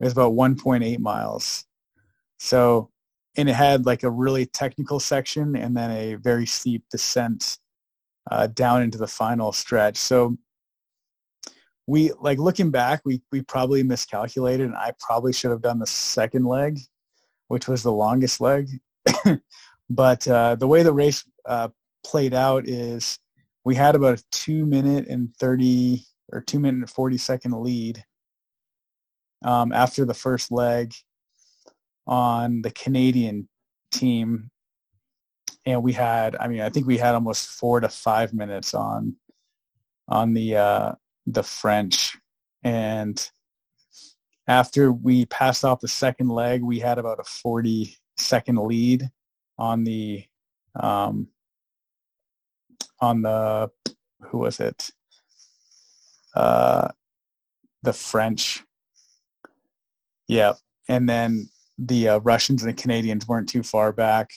It was about one point eight miles. So, and it had like a really technical section and then a very steep descent uh, down into the final stretch. So we, like looking back, we we probably miscalculated, and I probably should have done the second leg, which was the longest leg. But uh, the way the race uh, played out is we had about a two minute and thirty or two minute and forty second lead um, after the first leg on the Canadian team, and we had I mean I think we had almost four to five minutes on on the uh the French. And after we passed off the second leg, we had about a forty second lead on the um on the who was it uh the French. Yeah. And then the uh, Russians and the Canadians weren't too far back,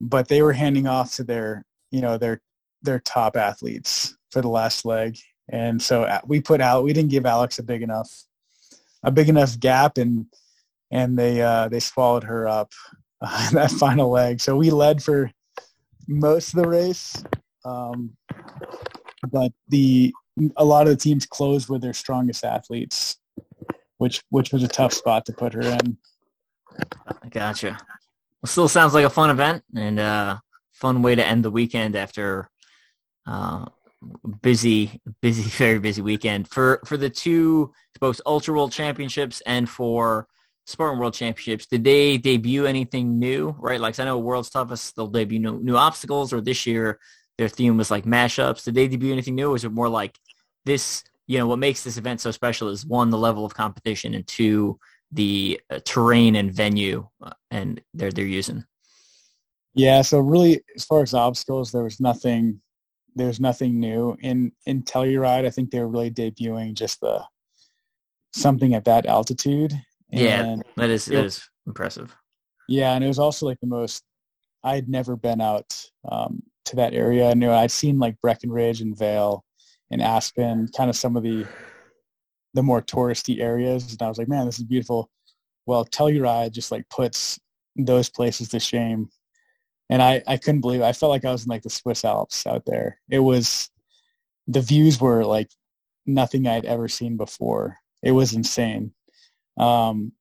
but they were handing off to their, you know, their, their top athletes for the last leg. And so we put out, we didn't give Alex a big enough, a big enough gap, and, and they, uh, they swallowed her up uh, in that final leg. So we led for most of the race. Um, but the, a lot of the teams closed with their strongest athletes, which, which was a tough spot to put her in. Gotcha. Well, still sounds like a fun event and a fun way to end the weekend after uh, busy, busy, very busy weekend. For for the two, both Ultra World Championships and for Spartan World Championships, did they debut anything new, right? Like, I know World's Toughest, they'll debut new, new obstacles, or this year their theme was like mashups. Did they debut anything new, or is it more like this, you know, what makes this event so special is one, the level of competition, and two, the uh, terrain and venue uh, and they're, they're using. Yeah. So really, as far as obstacles, there was nothing, there's nothing new in, in Telluride. I think they were really debuting just the something at that altitude. And yeah. That is, it, it is impressive. Yeah. And it was also like the most, I had never been out um, to that area. I knew I'd seen like Breckenridge and Vail and Aspen, kind of some of the, the more touristy areas. And I was like, man, this is beautiful. Well, Telluride just like puts those places to shame. And I, I couldn't believe it. I felt like I was in like the Swiss Alps out there. It was, the views were like nothing I'd ever seen before. It was insane. Um,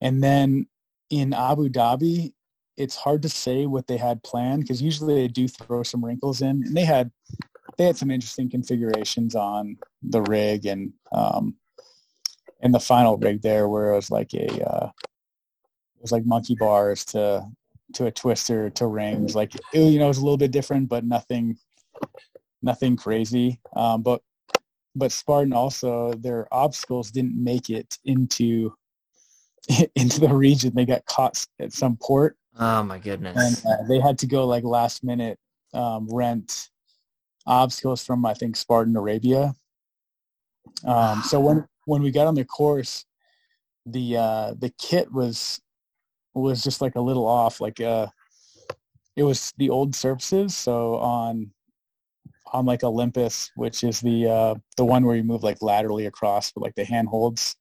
and then in Abu Dhabi, it's hard to say what they had planned, because usually they do throw some wrinkles in, and they had, they had some interesting configurations on the rig, and um, and the final rig there, where it was like a uh, it was like monkey bars to to a twister to rings. Like, it, you know, it's a little bit different, but nothing, nothing crazy. Um, but, but Spartan also, their obstacles didn't make it into, into the region. They got caught at some port. Oh my goodness. And uh, they had to go like last minute, um, rent obstacles from, I think, Spartan Arabia. Um, so when, when we got on the course, the, uh, the kit was, was just like a little off. Like, uh, it was the old surfaces. So on, on like Olympus, which is the, uh, the one where you move like laterally across with like the handholds,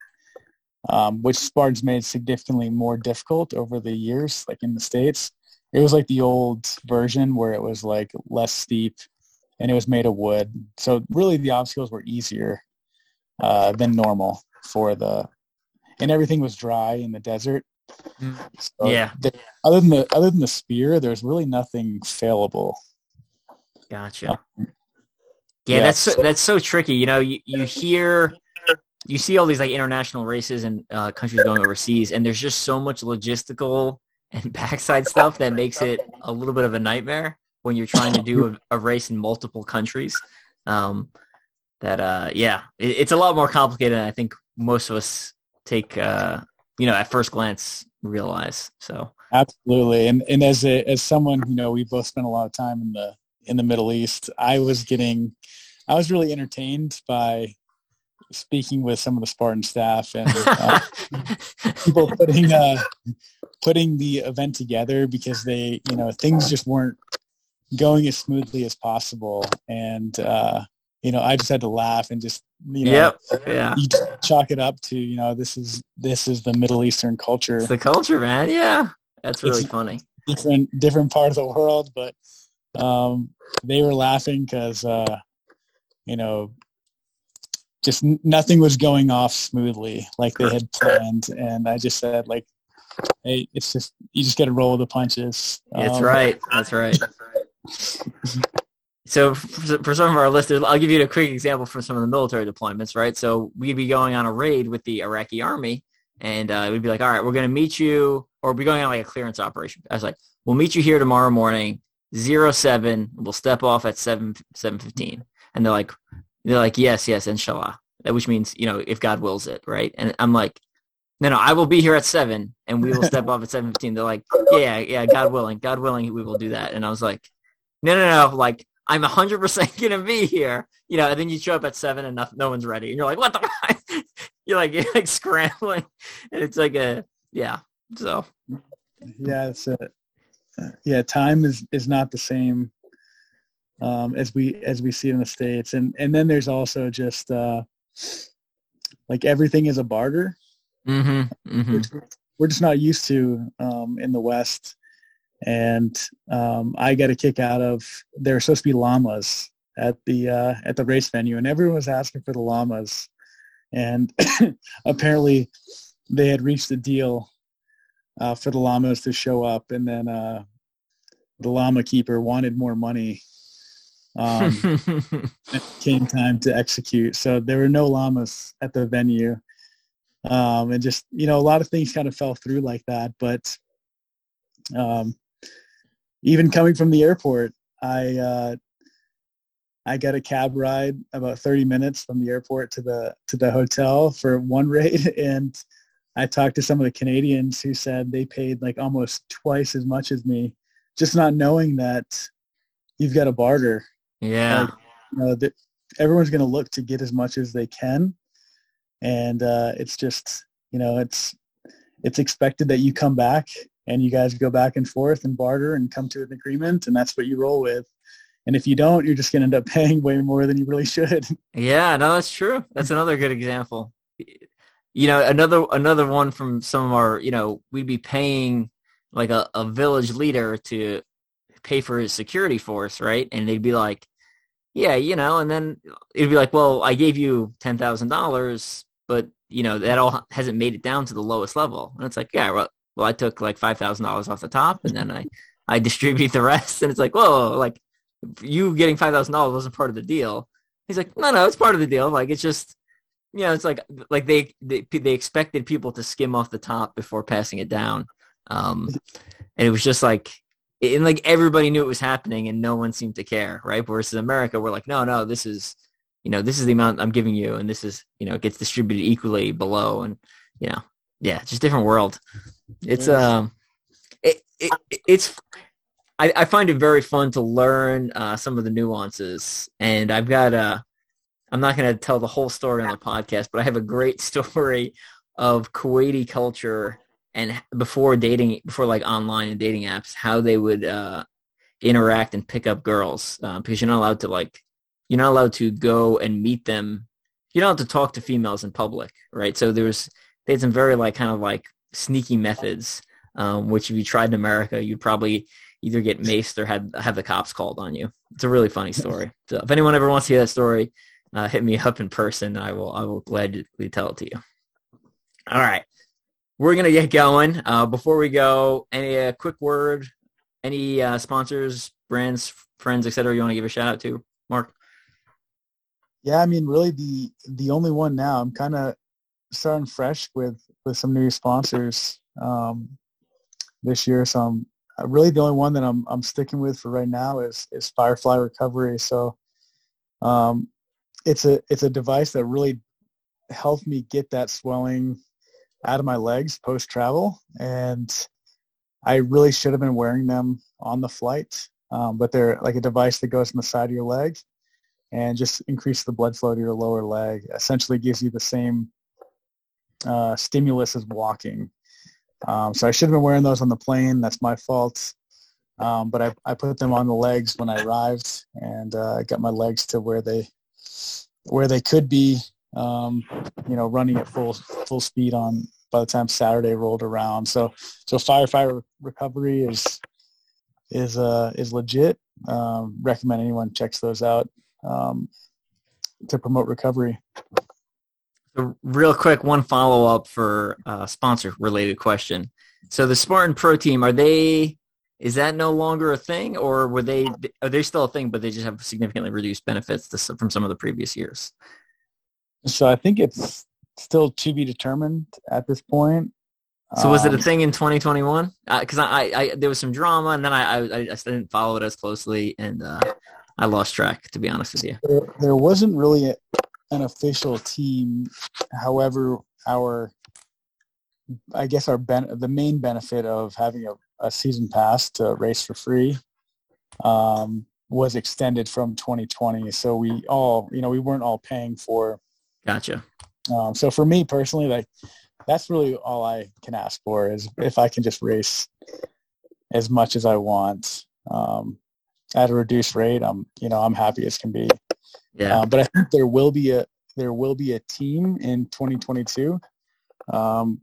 um, which Spartans made significantly more difficult over the years, like in the States. It was like the old version where it was like less steep and it was made of wood. So really the obstacles were easier, uh, than normal for the, and everything was dry in the desert. So yeah. There, other than the, other than the spear, there's really nothing failable. Gotcha. Yeah, yeah, that's so, that's so tricky. You know, you, you hear, you see all these like international races and uh, countries going overseas, and there's just so much logistical and backside stuff that makes it a little bit of a nightmare when you're trying to do a, a race in multiple countries. Um, that uh, yeah, it, it's a lot more complicated than I think most of us take, uh, you know, at first glance realize. So absolutely, and and as a, as someone, you know, we both spent a lot of time in the. in the Middle East, I was getting, I was really entertained by speaking with some of the Spartan staff and uh, people putting, uh, putting the event together, because they, you know, things just weren't going as smoothly as possible. And, uh, you know, I just had to laugh and just, you know, yep. yeah. you chalk it up to, you know, this is, this is the Middle Eastern culture. It's the culture, man. Yeah. That's really it's funny. Different, different part of the world, but um they were laughing because uh you know just n- nothing was going off smoothly like they had planned, and I just said, like, hey, it's just, you just gotta roll with the punches. That's um, right that's right So for, for some of our listeners, I'll give you a quick example from some of the military deployments, right? So we'd be going on a raid with the Iraqi army, and uh we'd be like, all right, we're gonna meet you, or we're going on like a clearance operation. I was like, we'll meet you here tomorrow morning, zero seven, we'll step off at seven seven fifteen. And they're like they're like yes yes inshallah, which means, you know, if God wills it, right? And I'm like, no no I will be here at seven and we will step off at seven fifteen. They're like, yeah yeah God willing, God willing, we will do that. And I was like, no no no like I'm one hundred percent gonna be here, you know. And then you show up at seven and no, no one's ready, and you're like, what the fuck? You're like, you're like scrambling, and it's like a yeah so yeah that's it. Yeah, time is, is not the same um, as we as we see in the States, and and then there's also just uh, like everything is a barter. Mm-hmm, mm-hmm. Which we're just not used to um, in the West, and um, I got a kick out of, there were supposed to be llamas at the uh, at the race venue, and everyone was asking for the llamas, and apparently they had reached a deal Uh, for the llamas to show up, and then uh, the llama keeper wanted more money. Um, it came time to execute, so there were no llamas at the venue, um, and just, you know, a lot of things kind of fell through like that. But um, even coming from the airport, I uh, I got a cab ride about thirty minutes from the airport to the to the hotel for one raid, and I talked to some of the Canadians who said they paid like almost twice as much as me, just not knowing that you've got a barter. Yeah. Like, you know, the, everyone's going to look to get as much as they can. And uh, it's just, you know, it's, it's expected that you come back and you guys go back and forth and barter and come to an agreement. And that's what you roll with. And if you don't, you're just going to end up paying way more than you really should. Yeah, no, that's true. That's another good example. You know, another another one from some of our, you know, we'd be paying like a, a village leader to pay for his security force, right? And they'd be like, yeah, you know, and then it'd be like, well, I gave you ten thousand dollars, but, you know, that all hasn't made it down to the lowest level. And it's like, yeah, well, well I took like five thousand dollars off the top, and then I, I distribute the rest. And it's like, whoa, like you getting five thousand dollars wasn't part of the deal. He's like, no, no, it's part of the deal. Like, it's just, you know, it's like like they, they they expected people to skim off the top before passing it down. Um, And it was just like, and like everybody knew it was happening and no one seemed to care, right? Versus America, we're like, no, no, this is, you know, this is the amount I'm giving you. And this is, you know, it gets distributed equally below. And, you know, yeah, just different world. It's, um, it, it it's, I, I find it very fun to learn uh, some of the nuances. And I've got a, I'm not going to tell the whole story on the podcast, but I have a great story of Kuwaiti culture and before dating, before like online and dating apps, how they would uh, interact and pick up girls uh, because you're not allowed to like, you're not allowed to go and meet them. You don't have to talk to females in public, right? So there was, they had some very like kind of like sneaky methods, um, which if you tried in America, you'd probably either get maced or had, have the cops called on you. It's a really funny story. So if anyone ever wants to hear that story, Uh, hit me up in person. I will I will gladly tell it to you. All right. We're going to get going. Uh, before we go, any uh, quick word, any uh, sponsors, brands, friends, et cetera, you want to give a shout out to, Mark? Yeah, I mean, really the the only one now. I'm kind of starting fresh with, with some new sponsors um, this year. So I'm really the only one that I'm I'm sticking with for right now is, is Firefly Recovery. So um It's a it's a device that really helped me get that swelling out of my legs post-travel, and I really should have been wearing them on the flight, um, but they're like a device that goes on the side of your leg and just increases the blood flow to your lower leg. Essentially gives you the same uh, stimulus as walking. Um, so I should have been wearing those on the plane. That's my fault. Um, but I, I put them on the legs when I arrived and uh, got my legs to where they where they could be, um, you know, running at full full speed on by the time Saturday rolled around. So, so firefighter recovery is is uh, is legit. Um, recommend anyone checks those out um, to promote recovery. So real quick, one follow up for uh, sponsor related question. So the Spartan Pro Team, are they? Is that no longer a thing, or were they? Are they still a thing, but they just have significantly reduced benefits to, from some of the previous years? So I think it's still to be determined at this point. So um, was it a thing in twenty twenty-one? Because uh, I, I, there was some drama, and then I, I, I didn't follow it as closely, and uh, I lost track. To be honest with you, there, there wasn't really a, an official team. However, our, I guess our ben- the main benefit of having a a season pass to race for free um, was extended from twenty twenty. So we all, you know, we weren't all paying for. Gotcha. Um, so for me personally, like that's really all I can ask for is if I can just race as much as I want um, at a reduced rate, I'm, you know, I'm happy as can be. Yeah. Uh, but I think there will be a, there will be a team in twenty twenty-two. Um,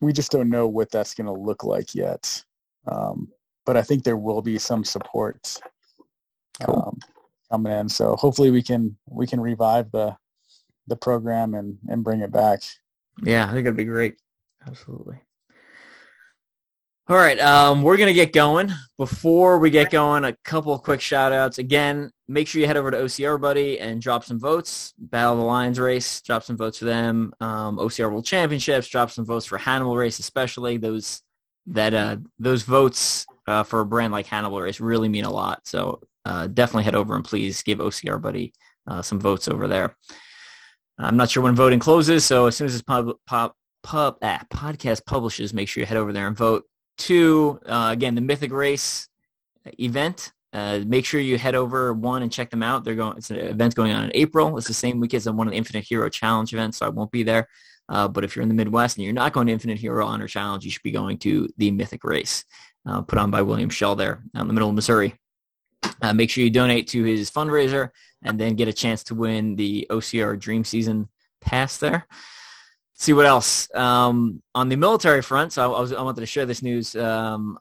we just don't know what that's going to look like yet. Um, but I think there will be some support um, cool. coming in. So hopefully we can we can revive the the program and, and bring it back. Yeah, I think it'd be great. Absolutely. All right, um, we're going to get going. Before we get going, a couple of quick shout-outs. Again, make sure you head over to O C R Buddy and drop some votes. Battle of the Lions race, drop some votes for them. Um, O C R World Championships, drop some votes for Hannibal Race especially. Those that uh, those votes uh, for a brand like Hannibal Race really mean a lot. So uh, definitely head over and please give O C R Buddy uh, some votes over there. I'm not sure when voting closes, so as soon as this pub, pop, pub, ah, podcast publishes, make sure you head over there and vote. Two, uh, again, the Mythic Race event. Uh, make sure you head over one and check them out. They're going. It's an event going on in April. It's the same week as one of the Infinite Hero Challenge events, so I won't be there. Uh, but if you're in the Midwest and you're not going to Infinite Hero Honor Challenge, you should be going to the Mythic Race uh, put on by William Schell there out in the middle of Missouri. Uh, make sure you donate to his fundraiser and then get a chance to win the O C R Dream Season Pass there. See what else um, on the military front. So I, was, I wanted to share this news um,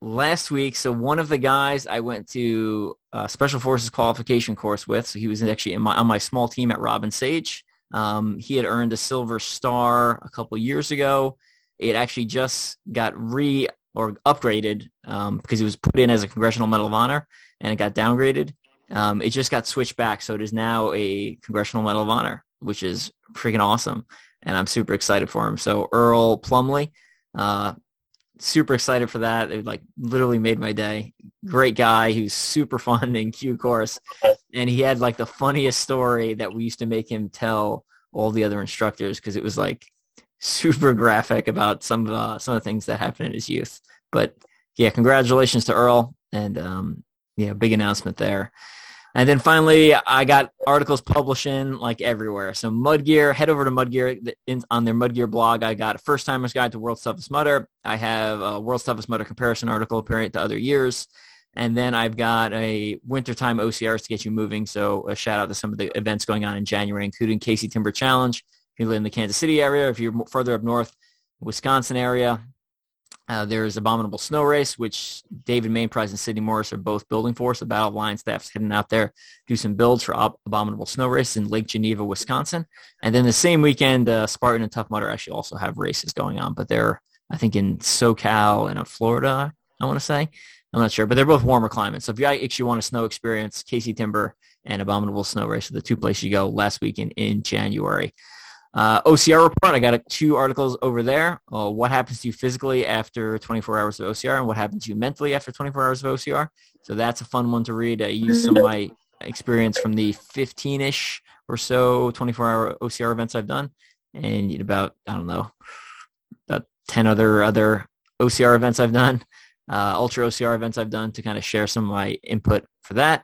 last week. So one of the guys I went to a Special Forces qualification course with, so he was actually in my, on my small team at Robin Sage. Um, he had earned a Silver Star a couple years ago. It actually just got re or upgraded um, because it was put in as a Congressional Medal of Honor and it got downgraded. Um, it just got switched back. So it is now a Congressional Medal of Honor, which is freaking awesome. And I'm super excited for him. So Earl Plumley, uh, super excited for that. It like literally made my day. Great guy who's super fun in Q course, and he had like the funniest story that we used to make him tell all the other instructors, because it was like super graphic about some of uh, some of the things that happened in his youth. But yeah, congratulations to Earl, and um, yeah, big announcement there. And then finally, I got articles publishing like everywhere. So Mudgear, head over to Mudgear on their Mudgear blog. I got a First Timer's Guide to World's Toughest Mudder. I have a World's Toughest Mudder comparison article appearing to other years. And then I've got a wintertime O C Rs to get you moving. So a shout out to some of the events going on in January, including Casey Timber Challenge. If you live in the Kansas City area, if you're further up north, Wisconsin area, uh, there's Abominable Snow Race, which David Mainprize and Sidney Morris are both building for. So Battle of the Lions staff's heading out there, do some builds for Ob- Abominable Snow Race in Lake Geneva, Wisconsin. And then the same weekend, uh, Spartan and Tough Mudder actually also have races going on, but they're, I think, in SoCal and in Florida, I want to say. I'm not sure, but they're both warmer climates. So if you actually want a snow experience, Casey Timber and Abominable Snow Race are the two places you go last weekend in January. Uh, O C R report, I got a, two articles over there. Uh, what happens to you physically after twenty-four hours of O C R, and what happens to you mentally after twenty-four hours of O C R. So that's a fun one to read. I used some of my experience from the fifteen-ish or so twenty-four-hour O C R events I've done, and about, I don't know, about ten other other O C R events I've done. Uh, ultra O C R events I've done to kind of share some of my input for that.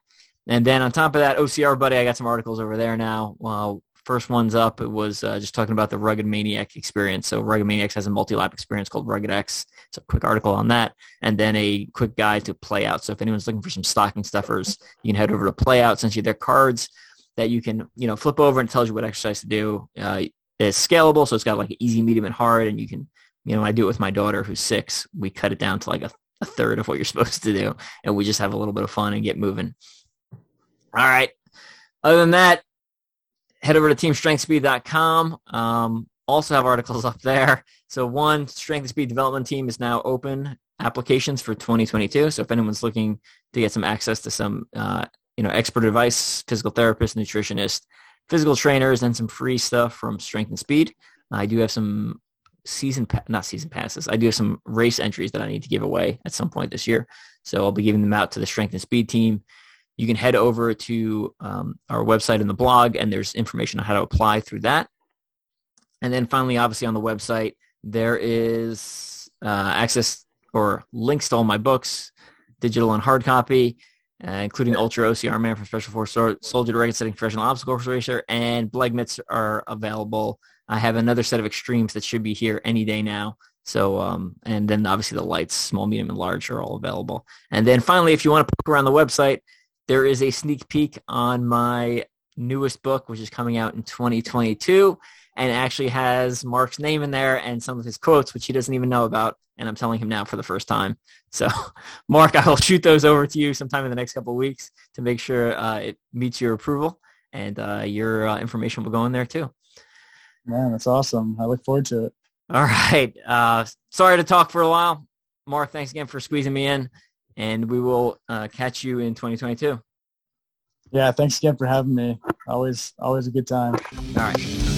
And then on top of that, O C R Buddy, I got some articles over there now. Well, first one's up. It was uh, just talking about the Rugged Maniac experience. So Rugged Maniacs has a multi-lap experience called Rugged X. It's a quick article on that. And then a quick guide to Playout. So if anyone's looking for some stocking stuffers, you can head over to Playout. Since you have their cards that you can, you know, flip over, and it tells you what exercise to do. Uh, it's scalable. So it's got like an easy, medium, and hard. And you can, you know, I do it with my daughter who's six. We cut it down to like a a third of what you're supposed to do, and we just have a little bit of fun and get moving. All right. Other than that, head over to team strength speed dot com. Um, also have articles up there. So one, Strength and Speed Development Team is now open applications for twenty twenty-two. So if anyone's looking to get some access to some, uh, you know, expert advice, physical therapist, nutritionist, physical trainers, and some free stuff from Strength and Speed. I do have some season pa- not season passes. I do have some race entries that I need to give away at some point this year, so I'll be giving them out to the Strength and Speed team. You can head over to um, our website and the blog, and there's information on how to apply through that. And then finally, obviously on the website, there is uh, access or links to all my books, digital and hard copy, uh, including Ultra O C R Man from Special Force so- Soldier to Record Setting Professional Obstacle Course Racer, and Bleg Mitts are available. I have another set of extremes that should be here any day now. So, um, and then obviously the lights, small, medium, and large are all available. And then finally, if you want to poke around the website, there is a sneak peek on my newest book, which is coming out in twenty twenty-two, and actually has Mark's name in there and some of his quotes, which he doesn't even know about. And I'm telling him now for the first time. So Mark, I will shoot those over to you sometime in the next couple of weeks to make sure uh, it meets your approval, and uh, your uh, information will go in there too. Man, that's awesome. I look forward to it. All right. Uh, sorry to talk for a while. Mark, thanks again for squeezing me in, and we will uh, catch you in twenty twenty-two. Yeah, thanks again for having me. Always, always a good time. All right.